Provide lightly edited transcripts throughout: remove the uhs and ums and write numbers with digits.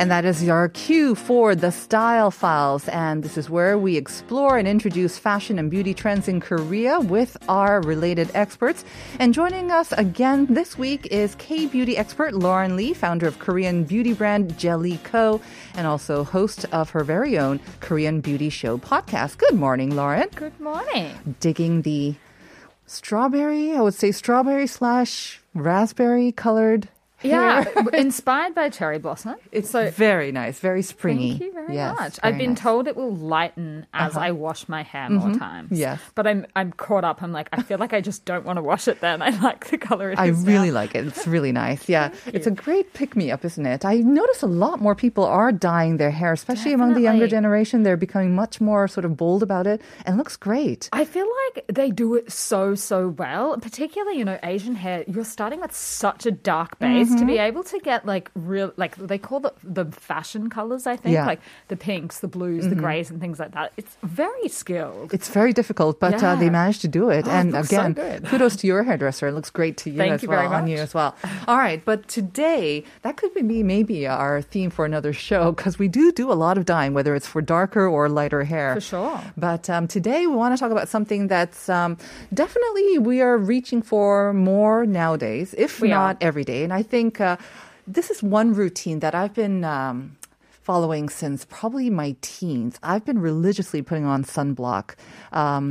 And that is your cue for the Style Files. And this is where we explore and introduce fashion and beauty trends in Korea with our related experts. And joining us again this week is K-beauty expert Lauren Lee, founder of Korean beauty brand Jelly Co, and also host of her very own Korean Beauty Show podcast. Good morning, Lauren. Good morning. Digging the strawberry, I would say strawberry / raspberry colored hair. Yeah, inspired by cherry blossom. It's so very nice, very springy. Thank you very much. I've been told it will lighten as I wash my hair more times. Yes, but I'm caught up. I'm like, I feel like I just don't want to wash it. Then I like the color. I really like it. It's really nice. Yeah, it's a great pick me up, isn't it? I notice a lot more people are dyeing their hair, especially among the younger generation. They're becoming much more sort of bold about it, and it looks great. I feel like they do it so well. Particularly, Asian hair. You're starting with such a dark base. To be able to get real they call the fashion colors, I think, like the pinks, the blues, the grays and things like that. It's very skilled. It's very difficult, but they managed to do it. And it again, so kudos to your hairdresser. It looks great to you. Thank as you well, very much. On you as well. All right, but today, that could be maybe our theme for another show, because we do a lot of dyeing, whether it's for darker or lighter hair. For sure. But today we want to talk about something that's definitely we are reaching for more nowadays, if not every day. And I think this is one routine that I've been following since probably my teens. I've been religiously putting on sunblock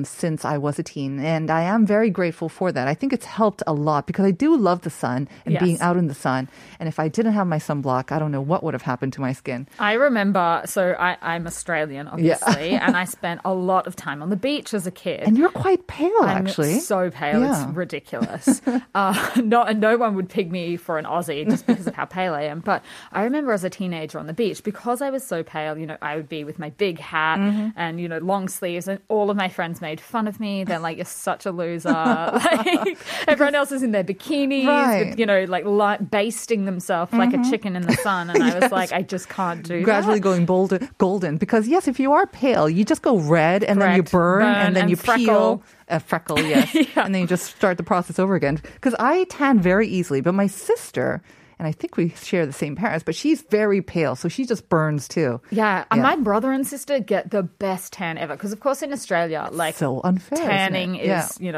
since I was a teen, and I am very grateful for that. I think it's helped a lot because I do love the sun and being out in the sun. And if I didn't have my sunblock, I don't know what would have happened to my skin. I remember, so I'm Australian, obviously, and I spent a lot of time on the beach as a kid. And you're quite pale, actually. I'm so pale, it's ridiculous. No one would pig me for an Aussie just because of how pale I am. But I remember as a teenager on the beach, because I was so pale, I would be with my big hat and, long sleeves, and all of my friends made fun of me. They're like, you're such a loser. Everyone else is in their bikinis, with, basting themselves like a chicken in the sun. And I was like, I just can't do that. Gradually going golden. Because, yes, if you are pale, you just go red and then you burn and then you peel. A freckle, yes. And then you just start the process over again. Because I tan very easily, but my sister... And I think we share the same parents, but she's very pale, so she just burns too. Yeah, and my brother and sister get the best tan ever. Because, of course, in Australia, so unfair, tanning is, you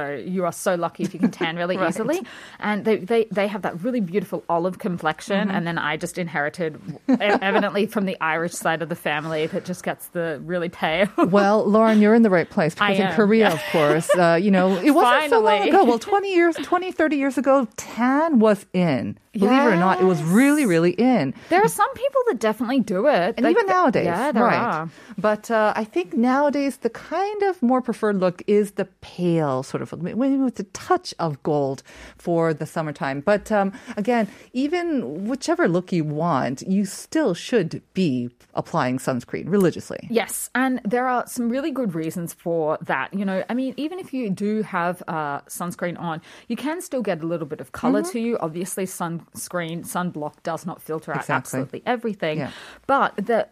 are so lucky if you can tan really easily. And they have that really beautiful olive complexion. And then I just inherited, evidently, from the Irish side of the family that just gets the really pale. Well, Lauren, you're in the right place. Because in Korea, of course, it wasn't so long ago. Well, 30 years ago, tan was in. Believe it or not, it was really, really in. There are some people that definitely do it. And even nowadays. Yeah, there are. But I think nowadays the kind of more preferred look is the pale sort of look, with a touch of gold for the summertime. But again, even whichever look you want, you still should be applying sunscreen religiously. Yes, and there are some really good reasons for that. Even if you do have sunscreen on, you can still get a little bit of color to you. Obviously, sunblock does not filter out absolutely everything. Yeah. But there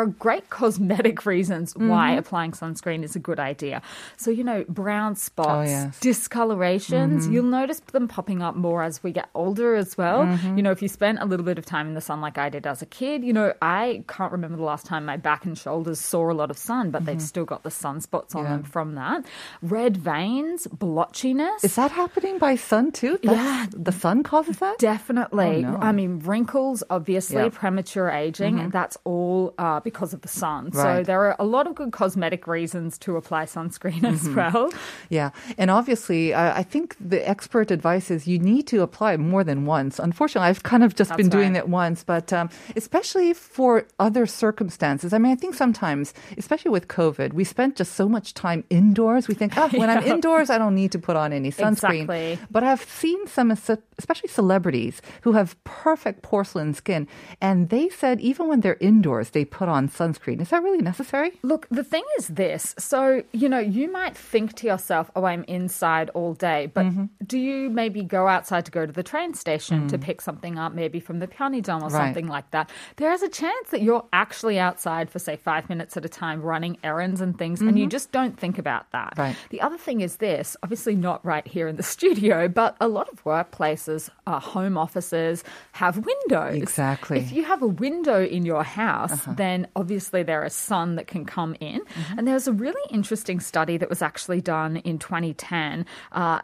are great cosmetic reasons why applying sunscreen is a good idea. So, brown spots, discolorations, you'll notice them popping up more as we get older as well. If you spent a little bit of time in the sun like I did as a kid, I can't remember the last time my back and shoulders saw a lot of sun, but they've still got the sunspots on them from that. Red veins, blotchiness. Is that happening by sun too? The sun causes that? Definitely. Oh, no. I mean, wrinkles, obviously, premature aging, and that's all because of the sun. Right. So there are a lot of good cosmetic reasons to apply sunscreen as well. Yeah. And obviously, I think the expert advice is you need to apply it more than once. Unfortunately, I've kind of just been doing it once, but especially for other circumstances. I mean, I think sometimes, especially with COVID, we spent just so much time indoors. We think, when I'm indoors, I don't need to put on any sunscreen. Exactly. But I've seen some, especially celebrities who have perfect porcelain skin, and they said even when they're indoors, they put on sunscreen. Is that really necessary? Look, the thing is this. So, you know, you might think to yourself, oh, I'm inside all day. But do you maybe go outside to go to the train station to pick something up, maybe from the Pyeongdam or something like that? There is a chance that you're actually outside for, say, 5 minutes at a time running errands and things, and you just don't think about that. Right. The other thing is this, obviously not right here in the studio, but a lot of workplaces, home offices have windows. Exactly. If you have a window in your house, then obviously there is sun that can come in. And there was a really interesting study that was actually done in 2010.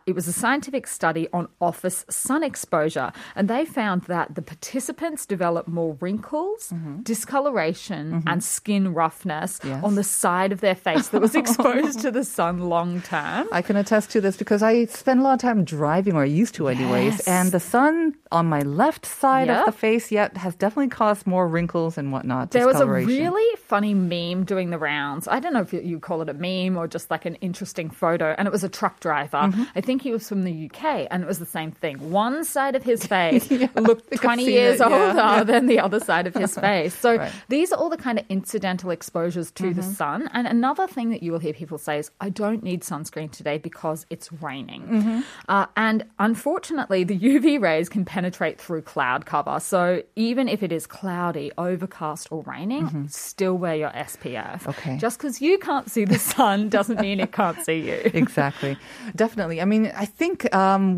It was a scientific study on office sun exposure. And they found that the participants developed more wrinkles, discoloration, and skin roughness on the side of their face that was exposed to the sun long term. I can attest to this because I spend a lot of time driving, or I used to anyways, and the sun on my left side of the face has definitely caused more wrinkles and whatnot. There was a really funny meme doing the rounds. I don't know if you call it a meme or just like an interesting photo. And it was a truck driver. I think he was from the UK, and it was the same thing. One side of his face looked 20 years older than the other side of his face. So these are all the kind of incidental exposures to the sun. And another thing that you will hear people say is, I don't need sunscreen today because it's raining. And unfortunately, the UV rays can penetrate through cloud cover. So even if it is cloudy, overcast or raining, still wear your SPF. Just because you can't see the sun doesn't mean it can't see you. Exactly. Definitely. I mean, I think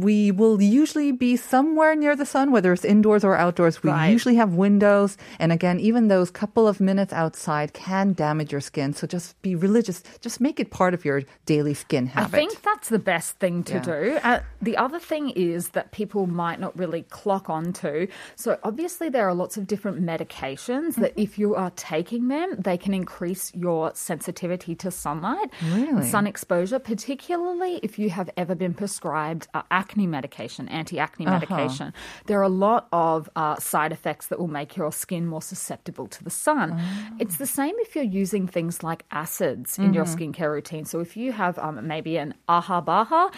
we will usually be somewhere near the sun, whether it's indoors or outdoors. We usually have windows. And again, even those couple of minutes outside can damage your skin. So just be religious. Just make it part of your daily skin habit. I think that's the best thing to do. The other thing is that people might not really clock on to. So obviously there are lots of different medications that if you are taking them, they can increase your sensitivity to sunlight, sun exposure, particularly if you have ever been prescribed acne medication, anti-acne medication. There are a lot of side effects that will make your skin more susceptible to the sun. It's the same if you're using things like acids in your skincare routine. So if you have maybe an AHA, AHA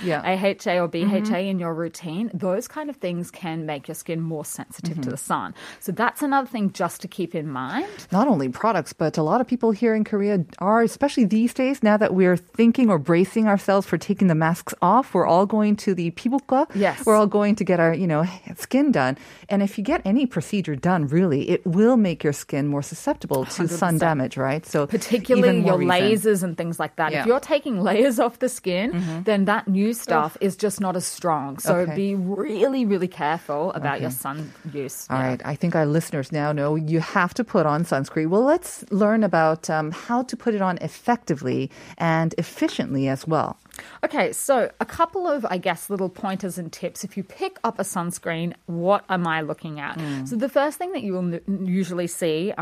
or BHA in your routine, those kind of things can make your skin more sensitive to the sun. So that's another thing just to keep in mind. Not only products, but a lot of people here in Korea are, especially these days, now that we're thinking or bracing ourselves for taking the masks off, we're all going to the pibukka. We're all going to get our, you know, skin done. And if you get any procedure done, really, it will make your skin more susceptible to 100%. Sun damage, right? So particularly your lasers and things like that. If you're taking layers off the skin, then that new stuff is just not as strong. So be really, really careful about your sun use. All right. I think our listeners now know you have to put on sunscreen. Well, let's learn about how to put it on effectively and efficiently as well. Okay, so a couple of, I guess, little pointers and tips. If you pick up a sunscreen, what am I looking at? So the first thing that you will usually see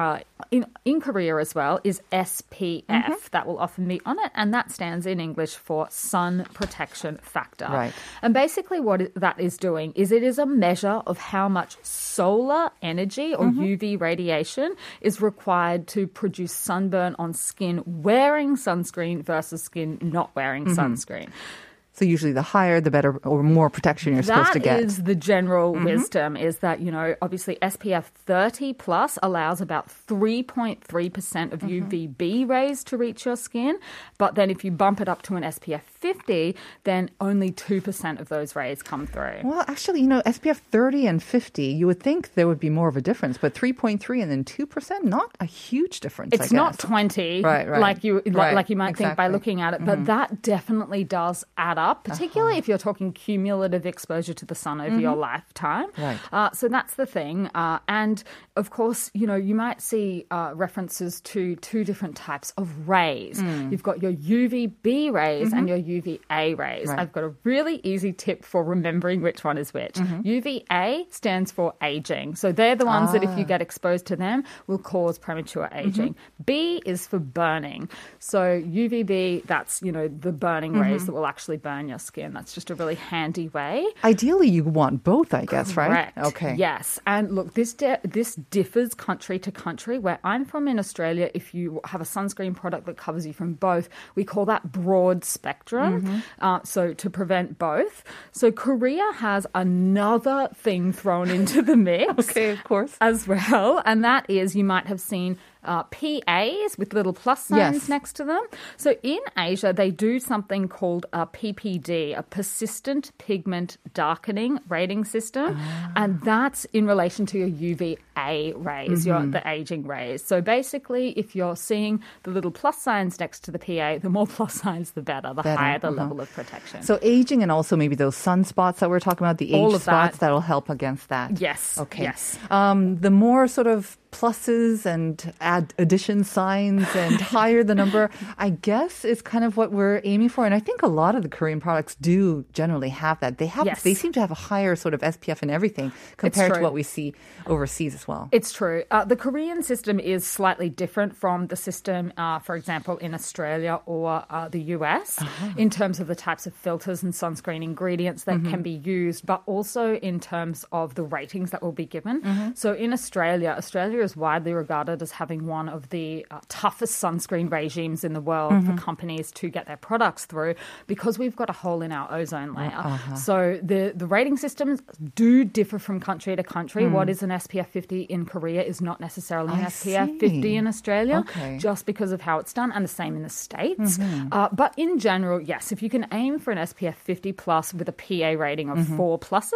in Korea as well is SPF. That will often be on it, and that stands in English for sun protection factor. Right. And basically what that is doing is it is a measure of how much solar energy or UV radiation is required to produce sunburn on skin wearing sunscreen versus skin not wearing sunscreen. So usually the higher, the better or more protection you're supposed to get. That is the general wisdom, is that, you know, obviously SPF 30 plus allows about 3.3% of UVB rays to reach your skin. But then if you bump it up to an SPF 50, then only 2% of those rays come through. Well, actually, you know, SPF 30 and 50, you would think there would be more of a difference, but 3.3 and then 2%, not a huge difference. It's not 20, like you might think by looking at it, but that definitely does add up, particularly if you're talking cumulative exposure to the sun over your lifetime. So that's the thing. And of course, you know, you might see references to two different types of rays. You've got your UVB rays and your UVA rays. I've got a really easy tip for remembering which one is which. UVA stands for aging. So they're the ones that if you get exposed to them will cause premature aging. B is for burning. So UVB, that's, you know, the burning rays that will actually burn your skin. That's just a really handy way. Ideally, you want both, I guess, right? Okay. Yes. And look, this differs country to country. Where I'm from in Australia, if you have a sunscreen product that covers you from both, we call that broad spectrum. So to prevent both. So Korea has another thing thrown into the mix. As well. And that is, you might have seen PAs with little plus signs next to them. So in Asia, they do something called a PPD, a persistent pigment darkening rating system. And that's in relation to your UVA rays, the aging rays. So basically, if you're seeing the little plus signs next to the PA, the more plus signs, the better, the higher the level of protection. So aging and also maybe those sunspots that we're talking about, the age spots, that'll help against that. Yes. Okay. Yes. The more sort of pluses and addition signs and higher the number, I guess, is kind of what we're aiming for. And I think a lot of the Korean products do generally have that. They have, they seem to have a higher sort of SPF and everything compared to what we see overseas as well. It's true. The Korean system is slightly different from the system, for example, in Australia or the US in terms of the types of filters and sunscreen ingredients that can be used, but also in terms of the ratings that will be given. So in Australia is widely regarded as having one of the toughest sunscreen regimes in the world for companies to get their products through, because we've got a hole in our ozone layer. So the rating systems do differ from country to country. What is an SPF 50 in Korea is not necessarily an SPF 50 in Australia, just because of how it's done, and the same in the States. But in general, yes, if you can aim for an SPF 50 plus with a PA rating of 4 pluses,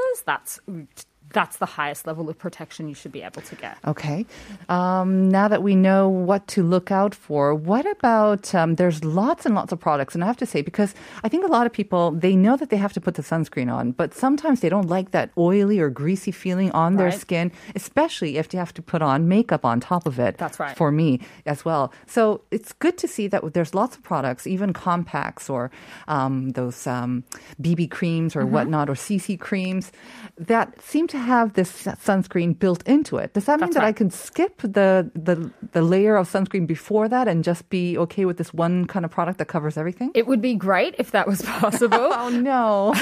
that's the highest level of protection you should be able to get. Okay. Now that we know what to look out for, what about, there's lots and lots of products, and I have to say, because I think a lot of people, they know that they have to put the sunscreen on, but sometimes they don't like that oily or greasy feeling on their skin, especially if they have to put on makeup on top of it. That's right. For me as well. So it's good to see that there's lots of products, even compacts or those BB creams or whatnot, or CC creams that seem to have this sunscreen built into it. Does that mean that I can skip the layer of sunscreen before that and just be okay with this one kind of product that covers everything? It would be great if that was possible. Oh, no.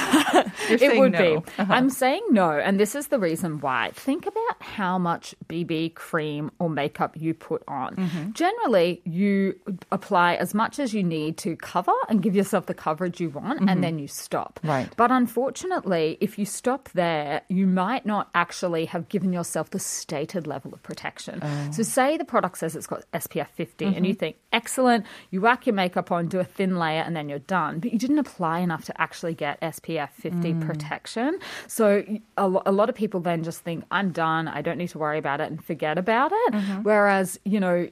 It would be. I'm saying no, and this is the reason why. Think about how much BB cream or makeup you put on. Generally, you apply as much as you need to cover and give yourself the coverage you want, and then you stop. Right. But unfortunately, if you stop there, you might not actually have given yourself the stated level of protection. So say the product says it's got SPF 50 and you think, excellent, you whack your makeup on, do a thin layer, and then you're done. But you didn't apply enough to actually get SPF 50 protection. So a lot of people then just think, I'm done, I don't need to worry about it, and forget about it. Whereas, you know,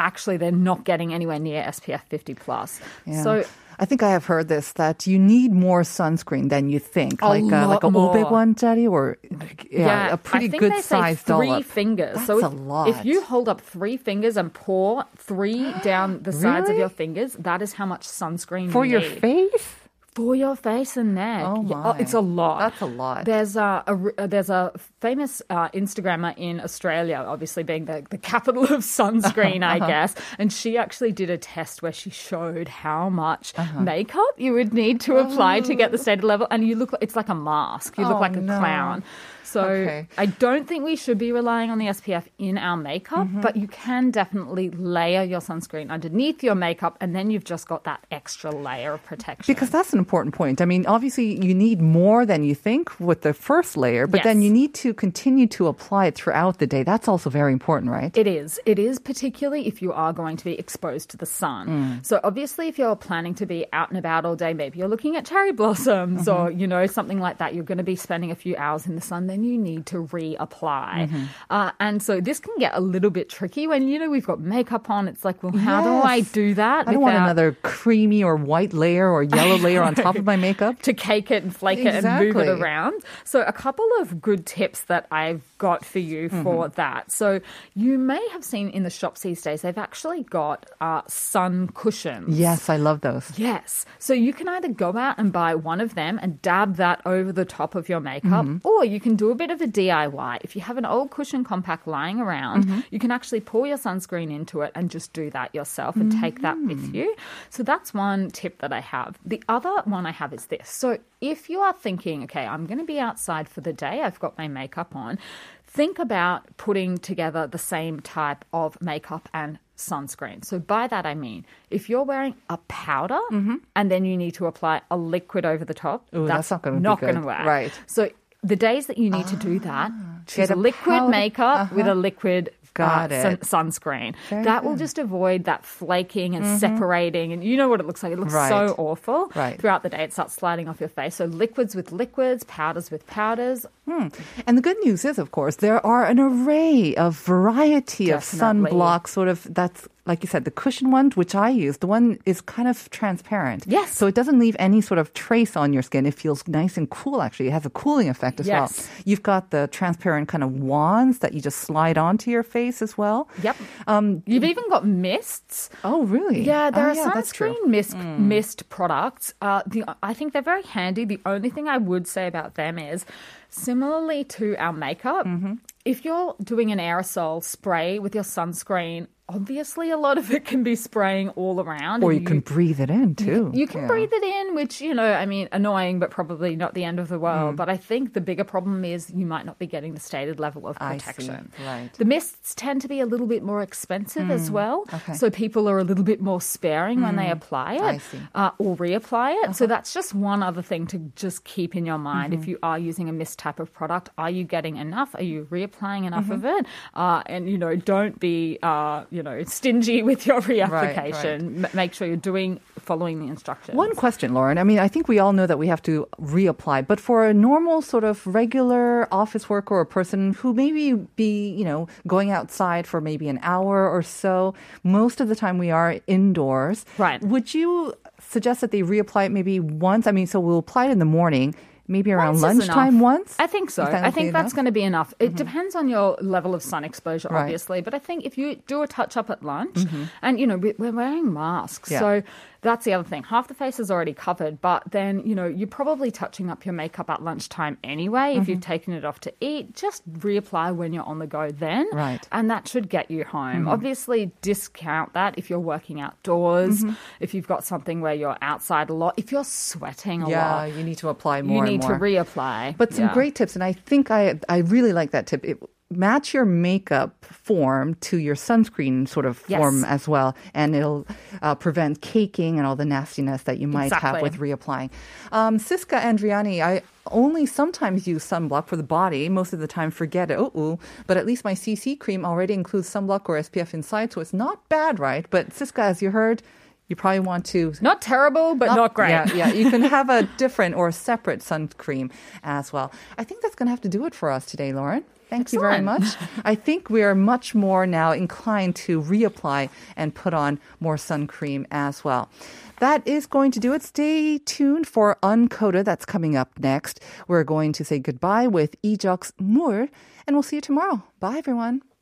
actually they're not getting anywhere near SPF 50 plus. So I think I have heard this, that you need more sunscreen than you think. Like a 500원짜리 or a pretty good size dollop. I think they say 3 fingers. That's a lot. If you hold up 3 fingers and pour 3 down the sides of your fingers, that is how much sunscreen you need. For your face? For your face and neck. Oh, my. Oh, it's a lot. That's a lot. There's a famous Instagrammer in Australia, obviously being the capital of sunscreen, I guess, and she actually did a test where she showed how much makeup you would need to apply to get the stated level, and you look, it's like a mask. You look like a clown. So I don't think we should be relying on the SPF in our makeup, but you can definitely layer your sunscreen underneath your makeup, and then you've just got that extra layer of protection. Because that's an important point. I mean, obviously, you need more than you think with the first layer, but then you need to continue to apply it throughout the day. That's also very important, right? It is. It is, particularly if you are going to be exposed to the sun. So obviously, if you're planning to be out and about all day, maybe you're looking at cherry blossoms or, you know, something like that, you're going to be spending a few hours in the sun, then you need to reapply. And so this can get a little bit tricky when, you know, we've got makeup on. It's like, well, how do I do that? I don't want another creamy or white layer or yellow layer on top of my makeup. To cake it and flake it and move it around. So a couple of good tips that I've got for you for that. So you may have seen in the shops these days, they've actually got sun cushions. Yes, I love those. Yes. So you can either go out and buy one of them and dab that over the top of your makeup, or you can do a bit of a DIY. If you have an old cushion compact lying around, you can actually pour your sunscreen into it and just do that yourself and take that with you. So that's one tip that I have. The other one I have is this. So if you are thinking, okay, I'm going to be outside for the day, I've got my makeup on, think about putting together the same type of makeup and sunscreen. So by that I mean, if you're wearing a powder and then you need to apply a liquid over the top, that's not going to work. Right. So the days that you need to do that, choose a liquid powder, makeup with a liquid sunscreen. That will just avoid that flaking and separating. And you know what it looks like. It looks so awful. Throughout the day, it starts sliding off your face. So liquids with liquids, powders with powders. And the good news is, of course, there are an array of variety of sunblock sort of that's, like you said, the cushion one, which I use, the one is kind of transparent. Yes. So it doesn't leave any sort of trace on your skin. It feels nice and cool, actually. It has a cooling effect as well. You've got the transparent kind of wands that you just slide onto your face as well. You've even got mists. Oh, really? Yeah, there are sunscreen mist products. I think they're very handy. The only thing I would say about them is, similarly to our makeup, if you're doing an aerosol spray with your sunscreen, obviously, a lot of it can be spraying all around. Or you can breathe it in, too. You can breathe it in, which, you know, I mean, annoying, but probably not the end of the world. But I think the bigger problem is you might not be getting the stated level of protection. The mists tend to be a little bit more expensive as well. So people are a little bit more sparing when they apply it or reapply it. So that's just one other thing to just keep in your mind. If you are using a mist type of product, are you getting enough? Are you reapplying enough of it? And, you know, don't be... you know, stingy with your reapplication. Make sure you're following the instructions. One question, Lauren. I mean, I think we all know that we have to reapply, but for a normal sort of regular office worker or a person who maybe be, you know, going outside for maybe an hour or so, most of the time we are indoors. Right. Would you suggest that they reapply it maybe once? I mean, so we'll apply it in the morning. Maybe around lunchtime once? I think so. I think that's going to be enough. It depends on your level of sun exposure, obviously. But I think if you do a touch-up at lunch, and, you know, we're wearing masks. So that's the other thing. Half the face is already covered, but then, you know, you're probably touching up your makeup at lunchtime anyway. If you've taken it off to eat, just reapply when you're on the go then. And that should get you home. Obviously, discount that if you're working outdoors, if you've got something where you're outside a lot, if you're sweating a lot. Yeah, you need to apply more. You need to reapply. But some great tips, and I think I really like that tip. Match your makeup form to your sunscreen sort of form as well, and it'll prevent caking and all the nastiness that you might have with reapplying. Siska Andriani, I only sometimes use sunblock for the body. Most of the time, forget it. But at least my CC cream already includes sunblock or SPF inside, so it's not bad, right? But Siska, as you heard, you probably want to... Not terrible, but not great. Yeah, you can have a different or separate sun cream as well. I think that's going to have to do it for us today, Lauren. Thank you very much. I think we are much more now inclined to reapply and put on more sun cream as well. That is going to do it. Stay tuned for Uncoda. That's coming up next. We're going to say goodbye with E-Jox Moor, and we'll see you tomorrow. Bye, everyone.